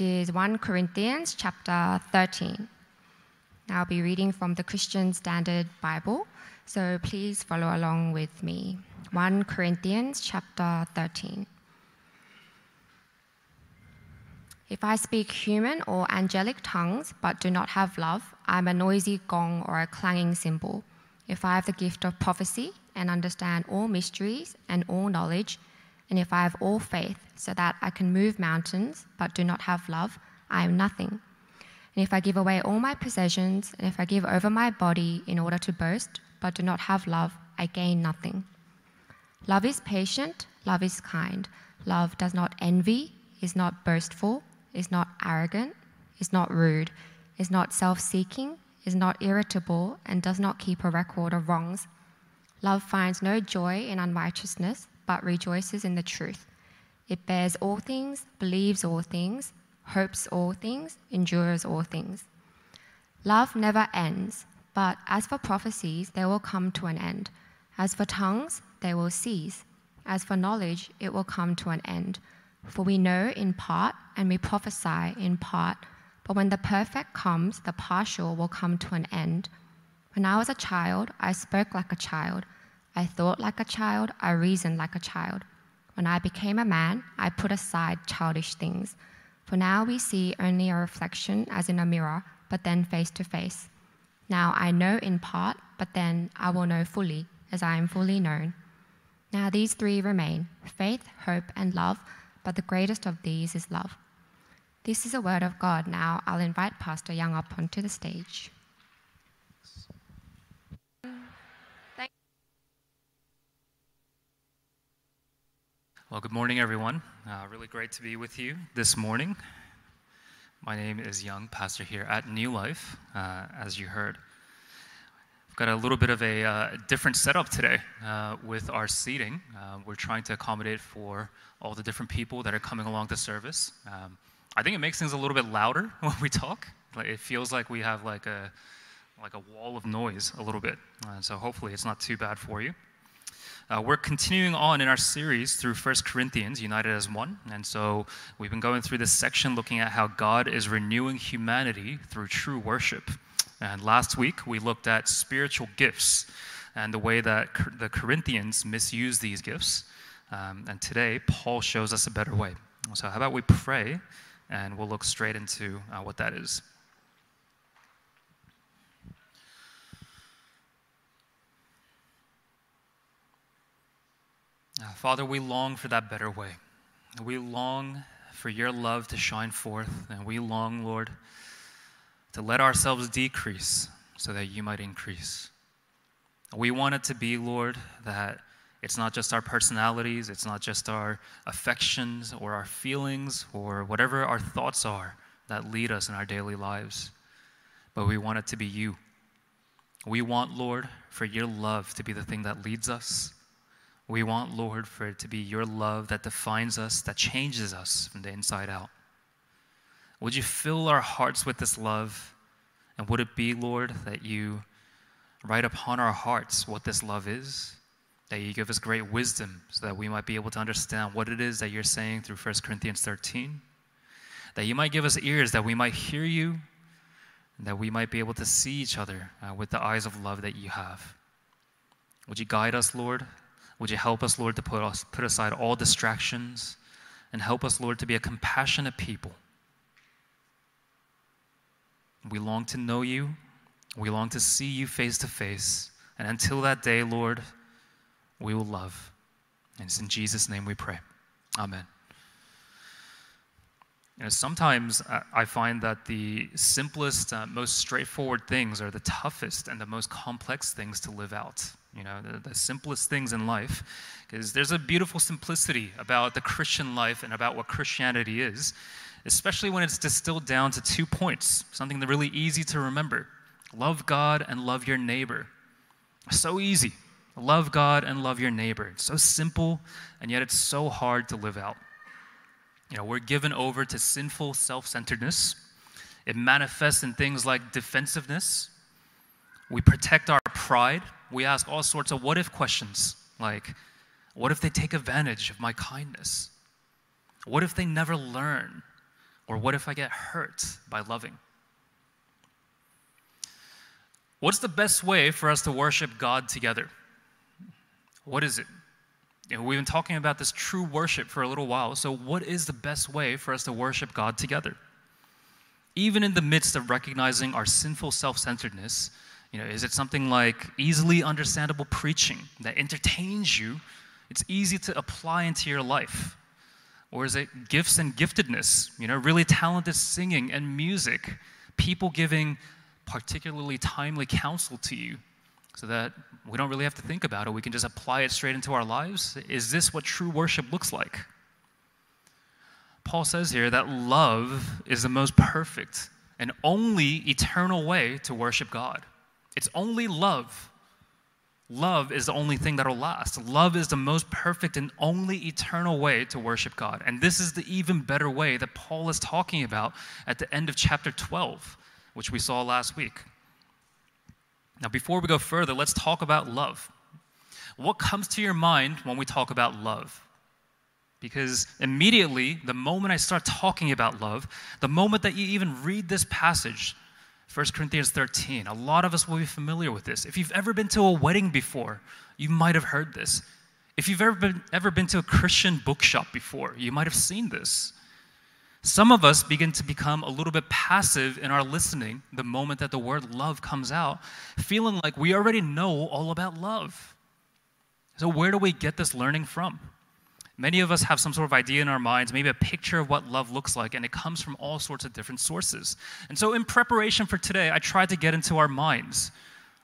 is 1 Corinthians chapter 13. I'll be reading from the Christian Standard Bible, so please follow along with me. 1 Corinthians chapter 13. If I speak human or angelic tongues but do not have love, I'm a noisy gong or a clanging cymbal. If I have the gift of prophecy and understand all mysteries and all knowledge, and if I have all faith so that I can move mountains but do not have love, I am nothing. And if I give away all my possessions, and if I give over my body in order to boast but do not have love, I gain nothing. Love is patient, love is kind. Love does not envy, is not boastful, is not arrogant, is not rude, is not self-seeking, is not irritable, and does not keep a record of wrongs. Love finds no joy in unrighteousness, but rejoices in the truth. It bears all things, believes all things, hopes all things, endures all things. Love never ends, but as for prophecies, they will come to an end. As for tongues, they will cease. As for knowledge, it will come to an end. For we know in part, and we prophesy in part. But when the perfect comes, the partial will come to an end. When I was a child, I spoke like a child. I thought like a child. I reasoned like a child. When I became a man, I put aside childish things. For now we see only a reflection as in a mirror, but then face to face. Now I know in part, but then I will know fully, as I am fully known. Now these three remain: faith, hope, and love. But the greatest of these is love. This is a word of God. Now I'll invite Pastor Young up onto the stage. Well, good morning, everyone. Really great to be with you this morning. My name is Young, pastor here at New Life, as you heard. I've got a little bit of a different setup today with our seating. We're trying to accommodate for all the different people that are coming along to service. I think it makes things a little bit louder when we talk. Like, it feels like we have like a wall of noise a little bit. So hopefully it's not too bad for you. We're continuing on in our series through 1 Corinthians, United as One. And so we've been going through this section looking at how God is renewing humanity through true worship. And last week, we looked at spiritual gifts and the way that the Corinthians misuse these gifts. And today, Paul shows us a better way. So how about we pray, and we'll look straight into what that is. Father, we long for that better way. We long for your love to shine forth, and we long, Lord, to let ourselves decrease so that you might increase. We want it to be, Lord, that it's not just our personalities, it's not just our affections or our feelings or whatever our thoughts are that lead us in our daily lives, but we want it to be you. We want, Lord, for your love to be the thing that leads us. We want, Lord, for it to be your love that defines us, that changes us from the inside out. Would you fill our hearts with this love? And would it be, Lord, that you write upon our hearts what this love is, that you give us great wisdom so that we might be able to understand what it is that you're saying through 1 Corinthians 13, that you might give us ears that we might hear you, and that we might be able to see each other with the eyes of love that you have. Would you guide us, Lord? Would you help us, Lord, to put aside all distractions and help us, Lord, to be a compassionate people? We long to know you. We long to see you face to face. And until that day, Lord, we will love. And it's in Jesus' name we pray. Amen. You know, sometimes I find that the simplest, most straightforward things are the toughest and the most complex things to live out. You know, the simplest things in life. Because there's a beautiful simplicity about the Christian life and about what Christianity is, especially when it's distilled down to 2 points, something really easy to remember. Love God and love your neighbor. So easy. Love God and love your neighbor. It's so simple, and yet it's so hard to live out. You know, we're given over to sinful self-centeredness. It manifests in things like defensiveness. We protect our pride. We ask all sorts of what-if questions, like, what if they take advantage of my kindness? What if they never learn? Or what if I get hurt by loving? What's the best way for us to worship God together? What is it? You know, we've been talking about this true worship for a little while, so what is the best way for us to worship God together? Even in the midst of recognizing our sinful self-centeredness, you know, is it something like easily understandable preaching that entertains you? It's easy to apply into your life. Or is it gifts and giftedness, you know, really talented singing and music, people giving particularly timely counsel to you so that we don't really have to think about it, we can just apply it straight into our lives? Is this what true worship looks like? Paul says here that love is the most perfect and only eternal way to worship God. It's only love. Love is the only thing that will last. Love is the most perfect and only eternal way to worship God. And this is the even better way that Paul is talking about at the end of chapter 12, which we saw last week. Now, before we go further, let's talk about love. What comes to your mind when we talk about love? Because immediately, the moment I start talking about love, the moment that you even read this passage, 1 Corinthians 13, a lot of us will be familiar with this. If you've ever been to a wedding before, you might have heard this. If you've ever been to a Christian bookshop before, you might have seen this. Some of us begin to become a little bit passive in our listening the moment that the word love comes out, feeling like we already know all about love. So where do we get this learning from? Many of us have some sort of idea in our minds, maybe a picture of what love looks like, and it comes from all sorts of different sources. And so in preparation for today, I tried to get into our minds.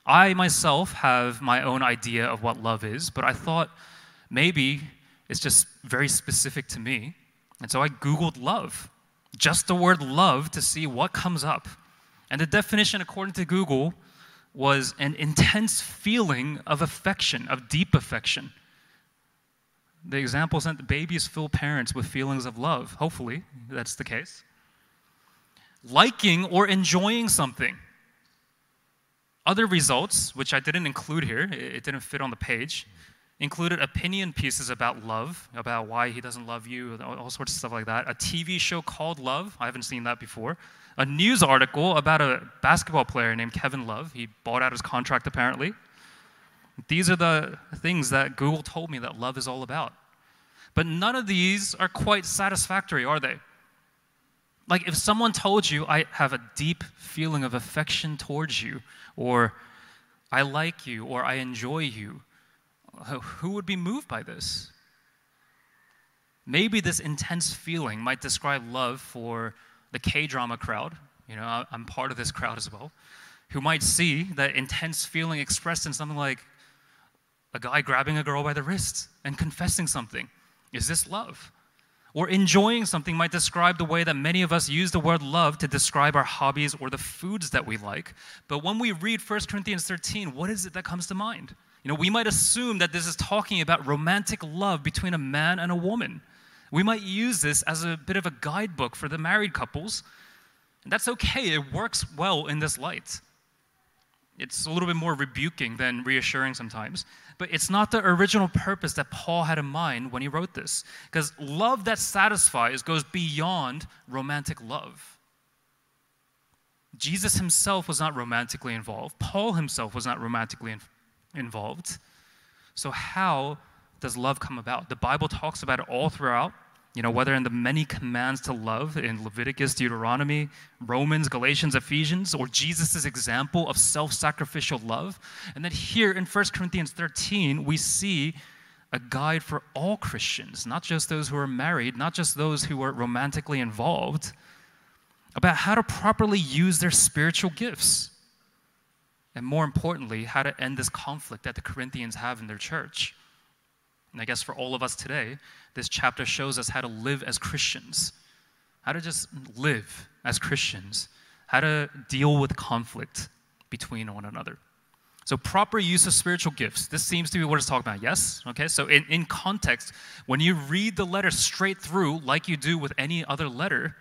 I myself have my own idea of what love is, but I thought maybe it's just very specific to me. And so I Googled love, just the word love, to see what comes up. And the definition, according to Google, was an intense feeling of affection, of deep affection. The example sent the babies fill parents with feelings of love. Hopefully, that's the case. Liking or enjoying something. Other results, which I didn't include here, it didn't fit on the page, included opinion pieces about love, about why he doesn't love you, all sorts of stuff like that. A TV show called Love. I haven't seen that before. A news article about a basketball player named Kevin Love. He bought out his contract, apparently. These are the things that Google told me that love is all about. But none of these are quite satisfactory, are they? Like if someone told you, I have a deep feeling of affection towards you, or I like you, or I enjoy you, who would be moved by this? Maybe this intense feeling might describe love for the K-drama crowd. You know, I'm part of this crowd as well, who might see that intense feeling expressed in something like a guy grabbing a girl by the wrist and confessing something. Is this love? Or enjoying something might describe the way that many of us use the word love to describe our hobbies or the foods that we like. But when we read 1 Corinthians 13, what is it that comes to mind? You know, we might assume that this is talking about romantic love between a man and a woman. We might use this as a bit of a guidebook for the married couples. And that's okay, it works well in this light. It's a little bit more rebuking than reassuring sometimes. But it's not the original purpose that Paul had in mind when he wrote this. Because love that satisfies goes beyond romantic love. Jesus himself was not romantically involved. Paul himself was not romantically involved. So how does love come about? The Bible talks about it all throughout. You know, whether in the many commands to love in Leviticus, Deuteronomy, Romans, Galatians, Ephesians, or Jesus' example of self-sacrificial love. And then here in 1 Corinthians 13, we see a guide for all Christians, not just those who are married, not just those who are romantically involved, about how to properly use their spiritual gifts. And more importantly, how to end this conflict that the Corinthians have in their church. And I guess for all of us today, this chapter shows us how to live as Christians, how to just live as Christians, how to deal with conflict between one another. So proper use of spiritual gifts. This seems to be what it's talking about, yes? Okay, so in context, when you read the letter straight through like you do with any other letter,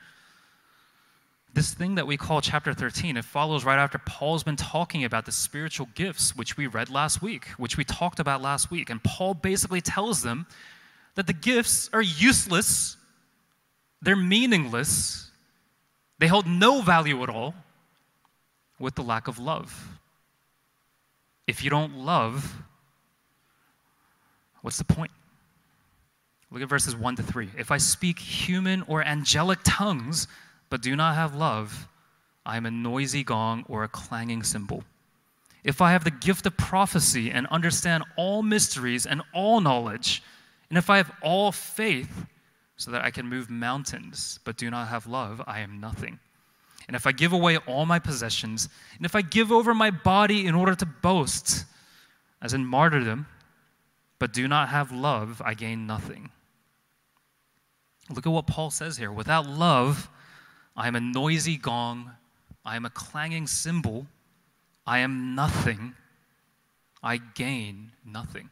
this thing that we call chapter 13, it follows right after Paul's been talking about the spiritual gifts, which we read last week, which we talked about last week. And Paul basically tells them that the gifts are useless, they're meaningless, They hold no value at all with the lack of love. If you don't love, what's the point? Look at verses 1-3. If I speak human or angelic tongues, but do not have love, I am a noisy gong or a clanging cymbal. If I have the gift of prophecy and understand all mysteries and all knowledge, and if I have all faith so that I can move mountains, but do not have love, I am nothing. And if I give away all my possessions, and if I give over my body in order to boast, as in martyrdom, but do not have love, I gain nothing. Look at what Paul says here. Without love, I am a noisy gong, I am a clanging cymbal, I am nothing, I gain nothing.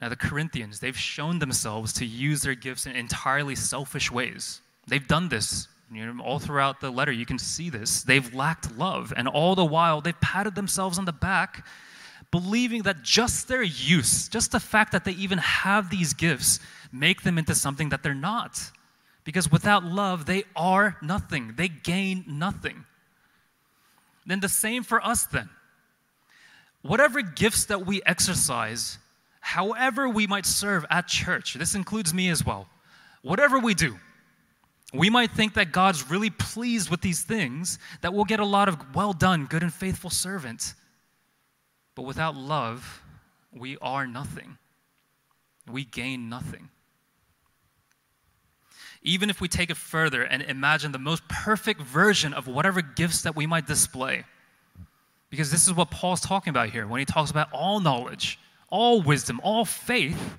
Now the Corinthians, they've shown themselves to use their gifts in entirely selfish ways. They've done this, all throughout the letter. You can see this. They've lacked love, and all the while they've patted themselves on the back, believing that just their use, just the fact that they even have these gifts, make them into something that they're not. Because without love, they are nothing. They gain nothing. Then the same for us then. Whatever gifts that we exercise, however we might serve at church, this includes me as well, whatever we do, we might think that God's really pleased with these things, that we'll get a lot of well done, good and faithful servant. But without love, we are nothing. We gain nothing. Even if we take it further and imagine the most perfect version of whatever gifts that we might display, because this is what Paul's talking about here when he talks about all knowledge, all wisdom, all faith.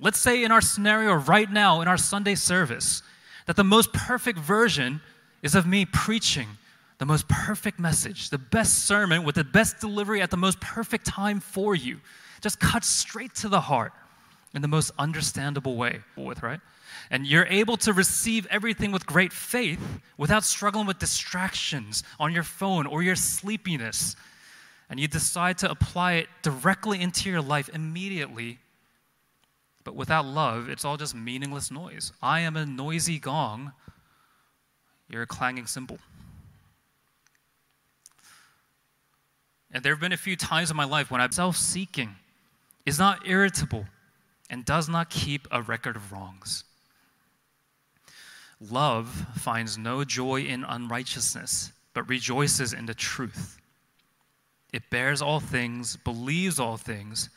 Let's say in our scenario right now in our Sunday service that the most perfect version is of me preaching the most perfect message, the best sermon with the best delivery at the most perfect time for you. Just cut straight to the heart in the most understandable way, right? And you're able to receive everything with great faith without struggling with distractions on your phone or your sleepiness. And you decide to apply it directly into your life immediately. But without love, it's all just meaningless noise. I am a noisy gong. You're a clanging cymbal. And there have been a few times in my life when I'm self-seeking, is not irritable, and does not keep a record of wrongs. Love finds no joy in unrighteousness, but rejoices in the truth. It bears all things, believes all things,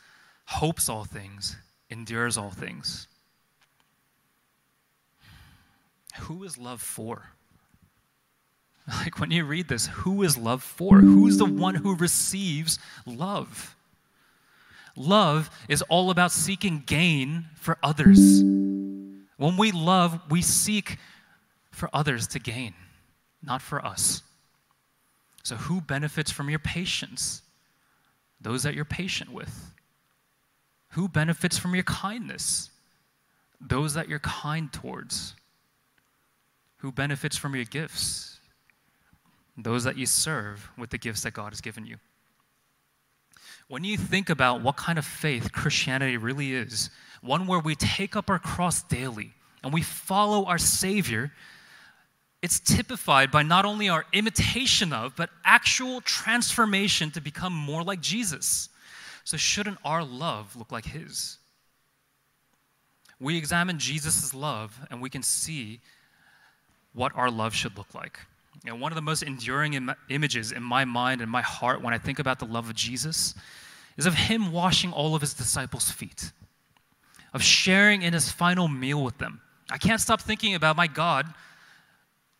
hopes all things, endures all things. Who is love for? Like when you read this, who is love for? Who's the one who receives love? Love is all about seeking gain for others. When we love, we seek for others to gain, not for us. So who benefits from your patience? Those that you're patient with. Who benefits from your kindness? Those that you're kind towards. Who benefits from your gifts? Those that you serve with the gifts that God has given you. When you think about what kind of faith Christianity really is, one where we take up our cross daily and we follow our Savior, it's typified by not only our imitation of, but actual transformation to become more like Jesus. So shouldn't our love look like His? We examine Jesus' love, and we can see what our love should look like. You know, one of the most enduring images in my mind and my heart when I think about the love of Jesus is of Him washing all of His disciples' feet, of sharing in His final meal with them. I can't stop thinking about my God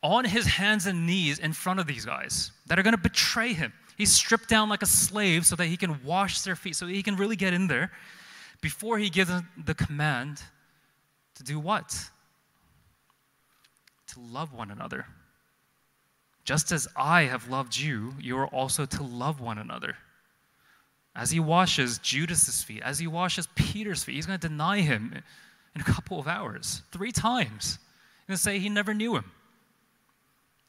on His hands and knees in front of these guys that are going to betray Him. He's stripped down like a slave so that He can wash their feet, so that He can really get in there before He gives them the command to do what? To love one another. Just as I have loved you, you are also to love one another. As He washes Judas's feet, as He washes Peter's feet, He's going to deny Him in a couple of hours, 3 times, and say He never knew Him.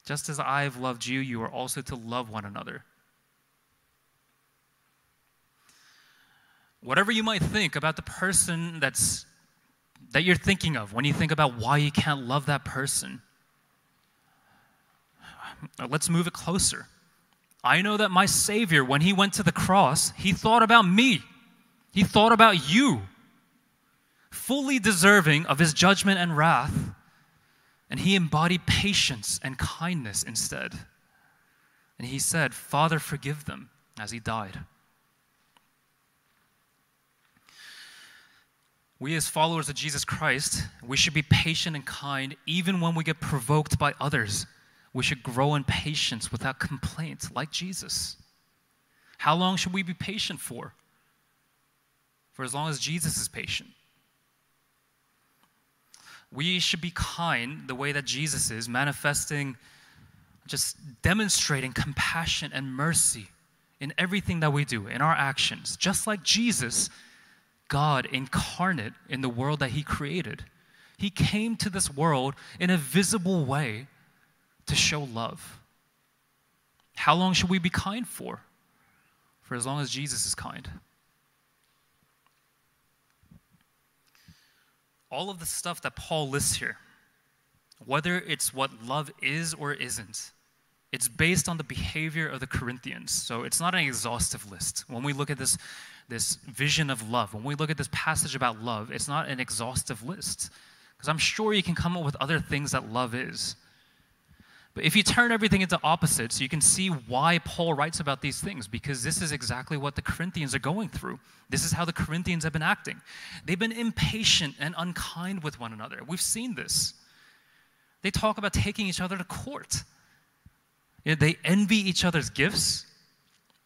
Just as I have loved you, you are also to love one another. Whatever you might think about the person that's that you're thinking of when you think about why you can't love that person? Let's move it closer. I know that my Savior, when he went to the cross, he thought about me. He thought about you, fully deserving of his judgment and wrath, and he embodied patience and kindness instead. And he said, "Father, forgive them," as he died. We as followers of Jesus Christ, we should be patient and kind even when we get provoked by others. We should grow in patience without complaint, like Jesus. How long should we be patient for? For as long as Jesus is patient. We should be kind the way that Jesus is, manifesting, just demonstrating compassion and mercy in everything that we do, in our actions. Just like Jesus, God incarnate in the world that he created. He came to this world in a visible way to show love. How long should we be kind for? For as long as Jesus is kind. All of the stuff that Paul lists here, whether it's what love is or isn't, it's based on the behavior of the Corinthians. So it's not an exhaustive list. When we look at this vision of love, when we look at this passage about love, it's not an exhaustive list. Because I'm sure you can come up with other things that love is. But if you turn everything into opposites, you can see why Paul writes about these things, because this is exactly what the Corinthians are going through. This is how the Corinthians have been acting. They've been impatient and unkind with one another. We've seen this. They talk about taking each other to court. They envy each other's gifts.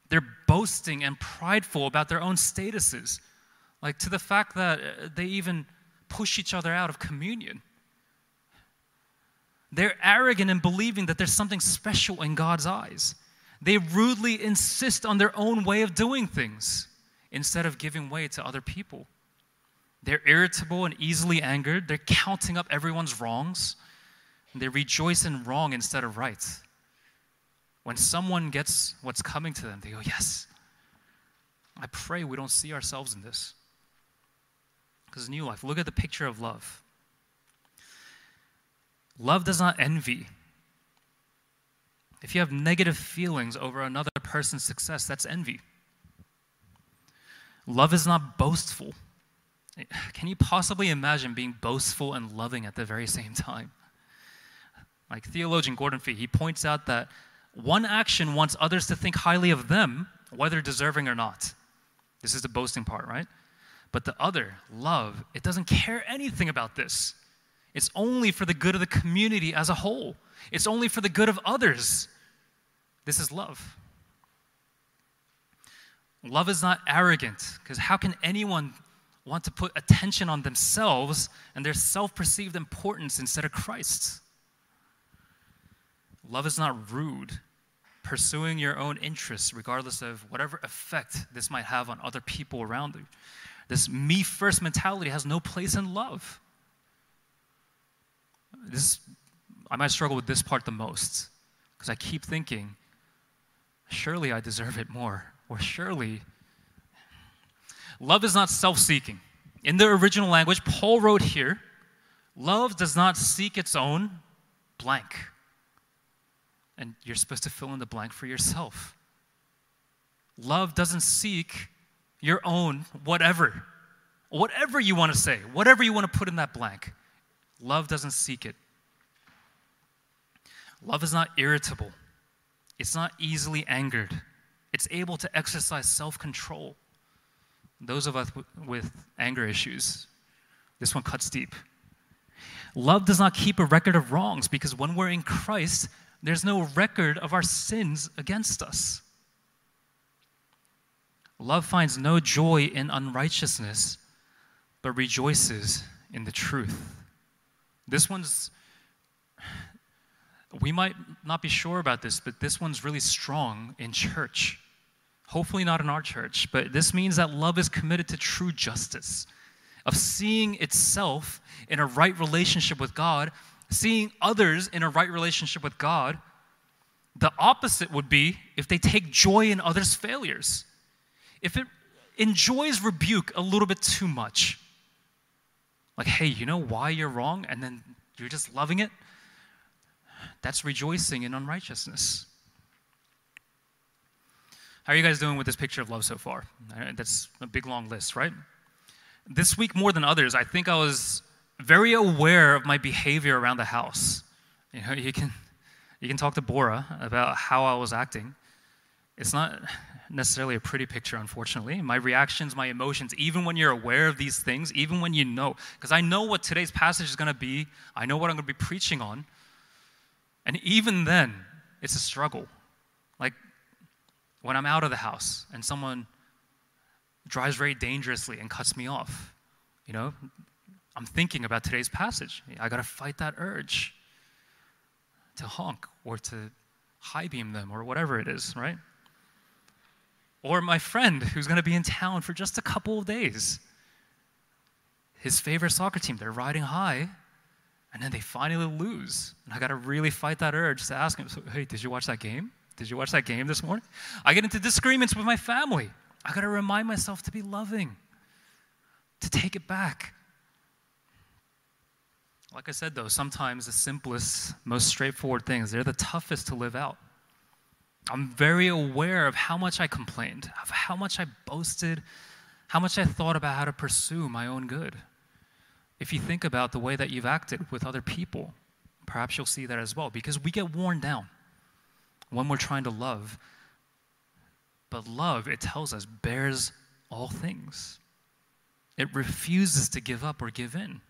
They're boasting and prideful about their own statuses, like to the fact that they even push each other out of communion. They're arrogant in believing that there's something special in God's eyes. They rudely insist on their own way of doing things instead of giving way to other people. They're irritable and easily angered. They're counting up everyone's wrongs. And they rejoice in wrong instead of right. When someone gets what's coming to them, they go, "Yes, I pray we don't see ourselves in this." Because New Life, look at the picture of love. Love does not envy. If you have negative feelings over another person's success, that's envy. Love is not boastful. Can you possibly imagine being boastful and loving at the very same time? Like theologian Gordon Fee, he points out that one action wants others to think highly of them, whether deserving or not. This is the boasting part, right? But the other, love, it doesn't care anything about this. It's only for the good of the community as a whole. It's only for the good of others. This is love. Love is not arrogant, because how can anyone want to put attention on themselves and their self-perceived importance instead of Christ's? Love is not rude, pursuing your own interests regardless of whatever effect this might have on other people around you. This me-first mentality has no place in love. This, I might struggle with this part the most, because I keep thinking, surely I deserve it more, or surely. Love is not self-seeking. In the original language, Paul wrote here, love does not seek its own blank. And you're supposed to fill in the blank for yourself. Love doesn't seek your own whatever. Whatever you want to say, whatever you want to put in that blank. Love doesn't seek it. Love is not irritable. It's not easily angered. It's able to exercise self-control. Those of us with anger issues, this one cuts deep. Love does not keep a record of wrongs, because when we're in Christ, there's no record of our sins against us. Love finds no joy in unrighteousness, but rejoices in the truth. This one's, we might not be sure about this, but this one's really strong in church. Hopefully not in our church, but this means that love is committed to true justice, of seeing itself in a right relationship with God, seeing others in a right relationship with God. The opposite would be if they take joy in others' failures. If it enjoys rebuke a little bit too much, Like, hey, you know why you're wrong? And then you're just loving it? That's rejoicing in unrighteousness. How are you guys doing with this picture of love so far? That's a big, long list, right? This week, more than others, I think I was very aware of my behavior around the house. You know, you can talk to Bora about how I was acting. It's not necessarily a pretty picture, unfortunately. My reactions, my emotions, even when you're aware of these things, even when you know, because I know what today's passage is going to be. I know what I'm going to be preaching on. And even then, it's a struggle. Like, when I'm out of the house and someone drives very dangerously and cuts me off, you know, I'm thinking about today's passage. I got to fight that urge to honk or to high beam them or whatever it is, right? Or my friend who's going to be in town for just a couple of days. His favorite soccer team, they're riding high, and then they finally lose. And I got to really fight that urge to ask him, so, hey, did you watch that game? Did you watch that game this morning? I get into disagreements with my family. I got to remind myself to be loving, to take it back. Like I said, though, sometimes the simplest, most straightforward things, they're the toughest to live out. I'm very aware of how much I complained, of how much I boasted, how much I thought about how to pursue my own good. If you think about the way that you've acted with other people, perhaps you'll see that as well, because we get worn down when we're trying to love. But love, it tells us, bears all things. It refuses to give up or give in.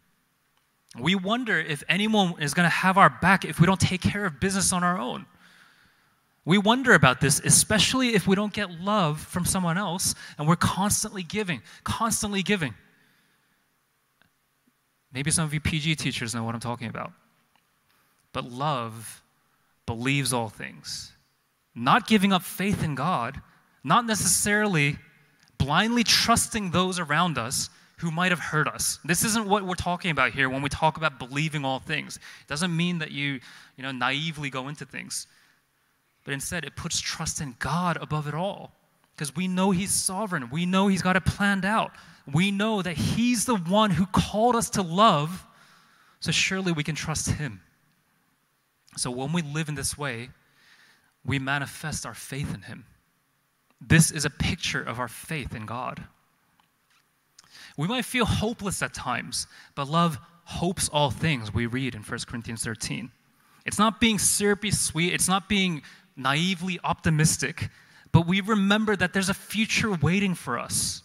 We wonder if anyone is going to have our back if we don't take care of business on our own. We wonder about this, especially if we don't get love from someone else, and we're constantly giving. Maybe some of you PG teachers know what I'm talking about. But love believes all things. Not giving up faith in God, not necessarily blindly trusting those around us who might have hurt us. This isn't what we're talking about here when we talk about believing all things. It doesn't mean that you naively go into things. But instead, it puts trust in God above it all, because we know He's sovereign. We know He's got it planned out. We know that He's the one who called us to love, so surely we can trust Him. So when we live in this way, we manifest our faith in Him. This is a picture of our faith in God. We might feel hopeless at times, but love hopes all things, we read in 1 Corinthians 13. It's not being syrupy sweet. It's not being naively optimistic, but we remember that there's a future waiting for us.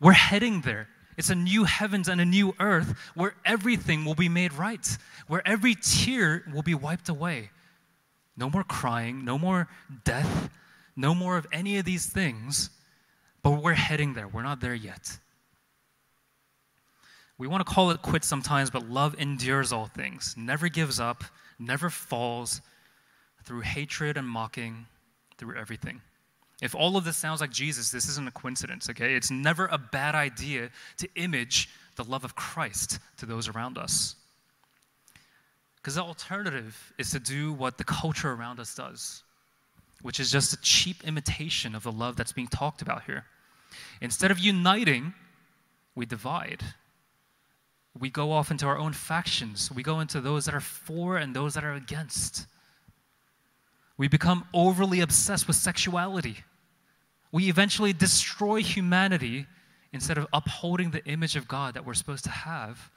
We're heading there. It's a new heavens and a new earth where everything will be made right, where every tear will be wiped away. No more crying, no more death, no more of any of these things, but we're heading there. We're not there yet. We want to call it quits sometimes, but love endures all things, never gives up, never falls, through hatred and mocking, through everything. If all of this sounds like Jesus, this isn't a coincidence, okay? It's never a bad idea to image the love of Christ to those around us. Because the alternative is to do what the culture around us does, which is just a cheap imitation of the love that's being talked about here. Instead of uniting, we divide. We go off into our own factions. We go into those that are for and those that are against. We become overly obsessed with sexuality. We eventually destroy humanity instead of upholding the image of God that we're supposed to have.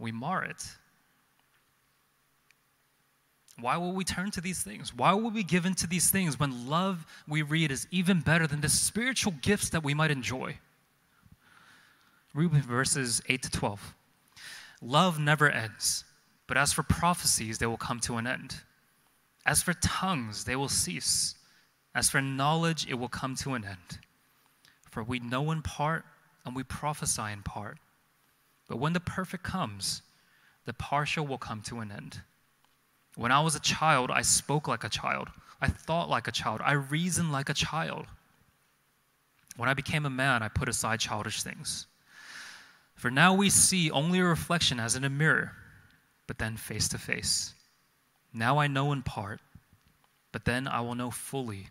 We mar it. Why will we turn to these things? Why will we give in to these things when love, we read, is even better than the spiritual gifts that we might enjoy? Read verses 8 to 12. Love never ends, but as for prophecies, they will come to an end. As for tongues, they will cease. As for knowledge, it will come to an end. For we know in part, and we prophesy in part. But when the perfect comes, the partial will come to an end. When I was a child, I spoke like a child. I thought like a child. I reasoned like a child. When I became a man, I put aside childish things. For now we see only a reflection as in a mirror, but then face to face. Now I know in part, but then I will know fully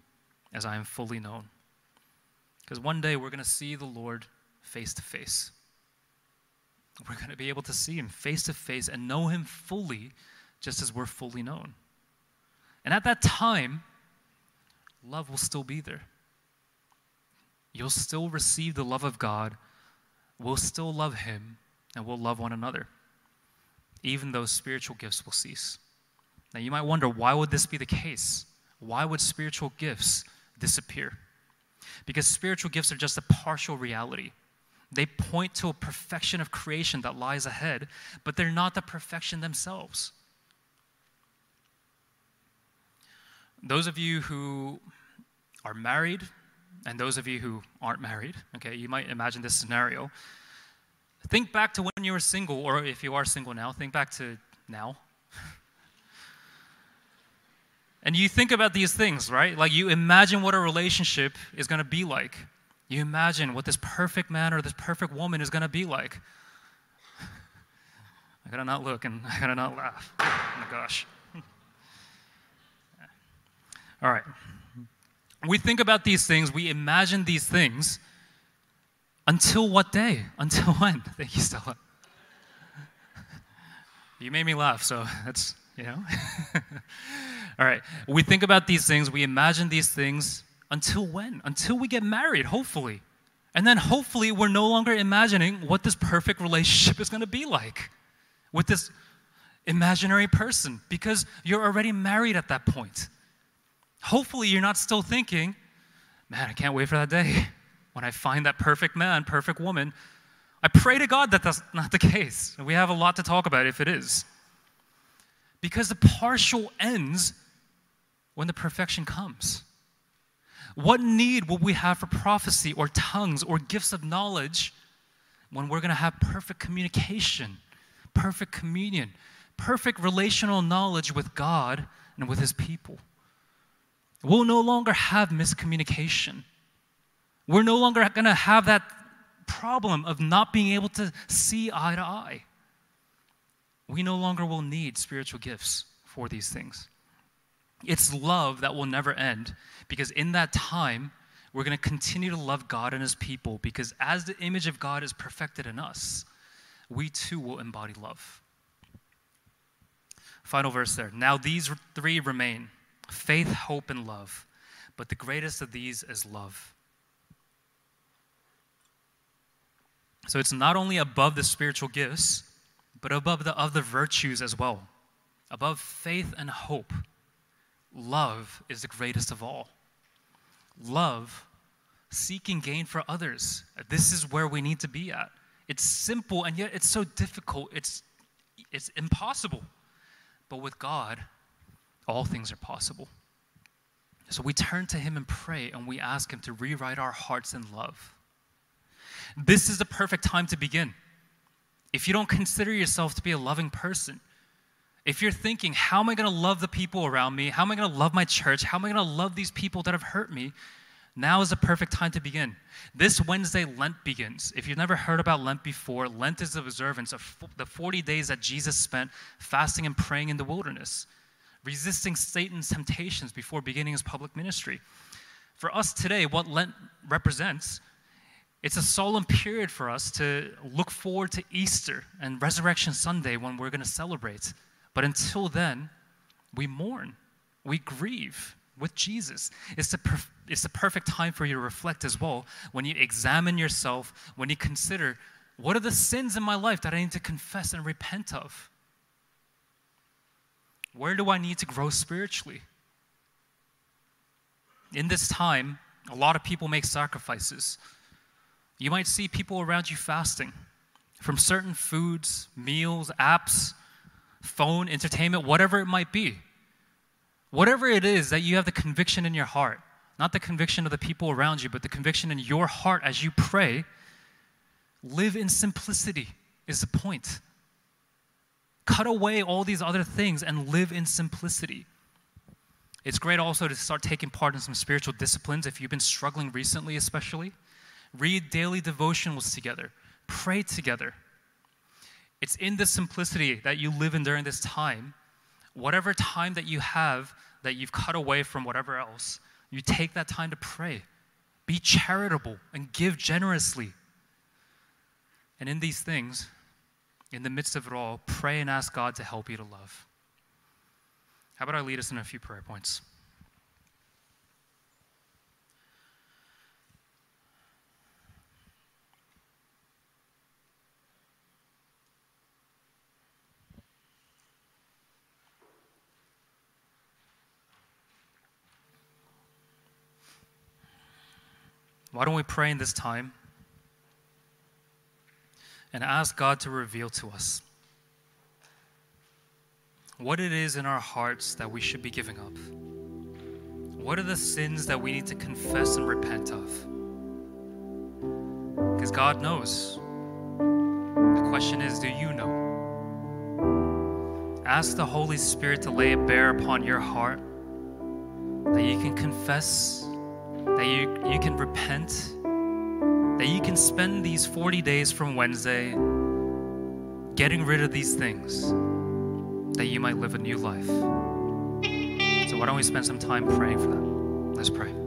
as I am fully known. Because one day we're going to see the Lord face to face. We're going to be able to see him face to face and know him fully, just as we're fully known. And at that time, love will still be there. You'll still receive the love of God. We'll still love him, and we'll love one another, even though spiritual gifts will cease. Now, you might wonder, why would this be the case? Why would spiritual gifts disappear? Because spiritual gifts are just a partial reality. They point to a perfection of creation that lies ahead, but they're not the perfection themselves. Those of you who are married and those of you who aren't married, okay, you might imagine this scenario. Think back to when you were single, or if you are single now, think back to now. And you think about these things, right? Like, you imagine what a relationship is going to be like. You imagine what this perfect man or this perfect woman is going to be like. I gotta not look and I gotta not laugh. Oh my gosh. All right. We think about these things. We imagine these things. Until what day? Until when? Thank you, Stella. You made me laugh, so that's, you know. All right. We think about these things. We imagine these things. Until when? Until we get married, hopefully. And then hopefully we're no longer imagining what this perfect relationship is going to be like with this imaginary person, because you're already married at that point. Hopefully you're not still thinking, man, I can't wait for that day when I find that perfect man, perfect woman. I pray to God that that's not the case. We have a lot to talk about if it is. Because the partial ends when the perfection comes. What need will we have for prophecy or tongues or gifts of knowledge when we're going to have perfect communication, perfect communion, perfect relational knowledge with God and with his people? We'll no longer have miscommunication. We're no longer going to have that problem of not being able to see eye to eye. We no longer will need spiritual gifts for these things. It's love that will never end, because in that time, we're going to continue to love God and his people, because as the image of God is perfected in us, we too will embody love. Final verse there. Now these three remain: faith, hope, and love. But the greatest of these is love. So it's not only above the spiritual gifts, but above the other virtues as well. Above faith and hope, love is the greatest of all. Love, seeking gain for others. This is where we need to be at. It's simple, and yet it's so difficult. It's impossible. But with God, all things are possible. So we turn to him and pray, and we ask him to rewrite our hearts in love. This is the perfect time to begin. If you don't consider yourself to be a loving person, if you're thinking, how am I going to love the people around me? How am I going to love my church? How am I going to love these people that have hurt me? Now is the perfect time to begin. This Wednesday, Lent begins. If you've never heard about Lent before, Lent is the observance of the 40 days that Jesus spent fasting and praying in the wilderness, resisting Satan's temptations before beginning his public ministry. For us today, what Lent represents, it's a solemn period for us to look forward to Easter and Resurrection Sunday, when we're going to celebrate. But until then, we mourn, we grieve with Jesus. It's the perfect time for you to reflect as well, when you examine yourself, when you consider, what are the sins in my life that I need to confess and repent of? Where do I need to grow spiritually? In this time, a lot of people make sacrifices. You might see people around you fasting from certain foods, meals, apps, phone, entertainment, whatever it might be. Whatever it is that you have the conviction in your heart, not the conviction of the people around you, but the conviction in your heart as you pray, live in simplicity is the point. Cut away all these other things and live in simplicity. It's great also to start taking part in some spiritual disciplines if you've been struggling recently especially. Read daily devotionals together. Pray together. It's in the simplicity that you live in during this time. Whatever time that you have that you've cut away from whatever else, you take that time to pray. Be charitable and give generously. And in these things, in the midst of it all, pray and ask God to help you to love. How about I lead us in a few prayer points? Why don't we pray in this time and ask God to reveal to us what it is in our hearts that we should be giving up? What are the sins that we need to confess and repent of? Because God knows. The question is, do you know? Ask the Holy Spirit to lay it bare upon your heart that you can confess, that you can repent, that you can spend these 40 days from Wednesday getting rid of these things, that you might live a new life. So why don't we spend some time praying for that? Let's pray.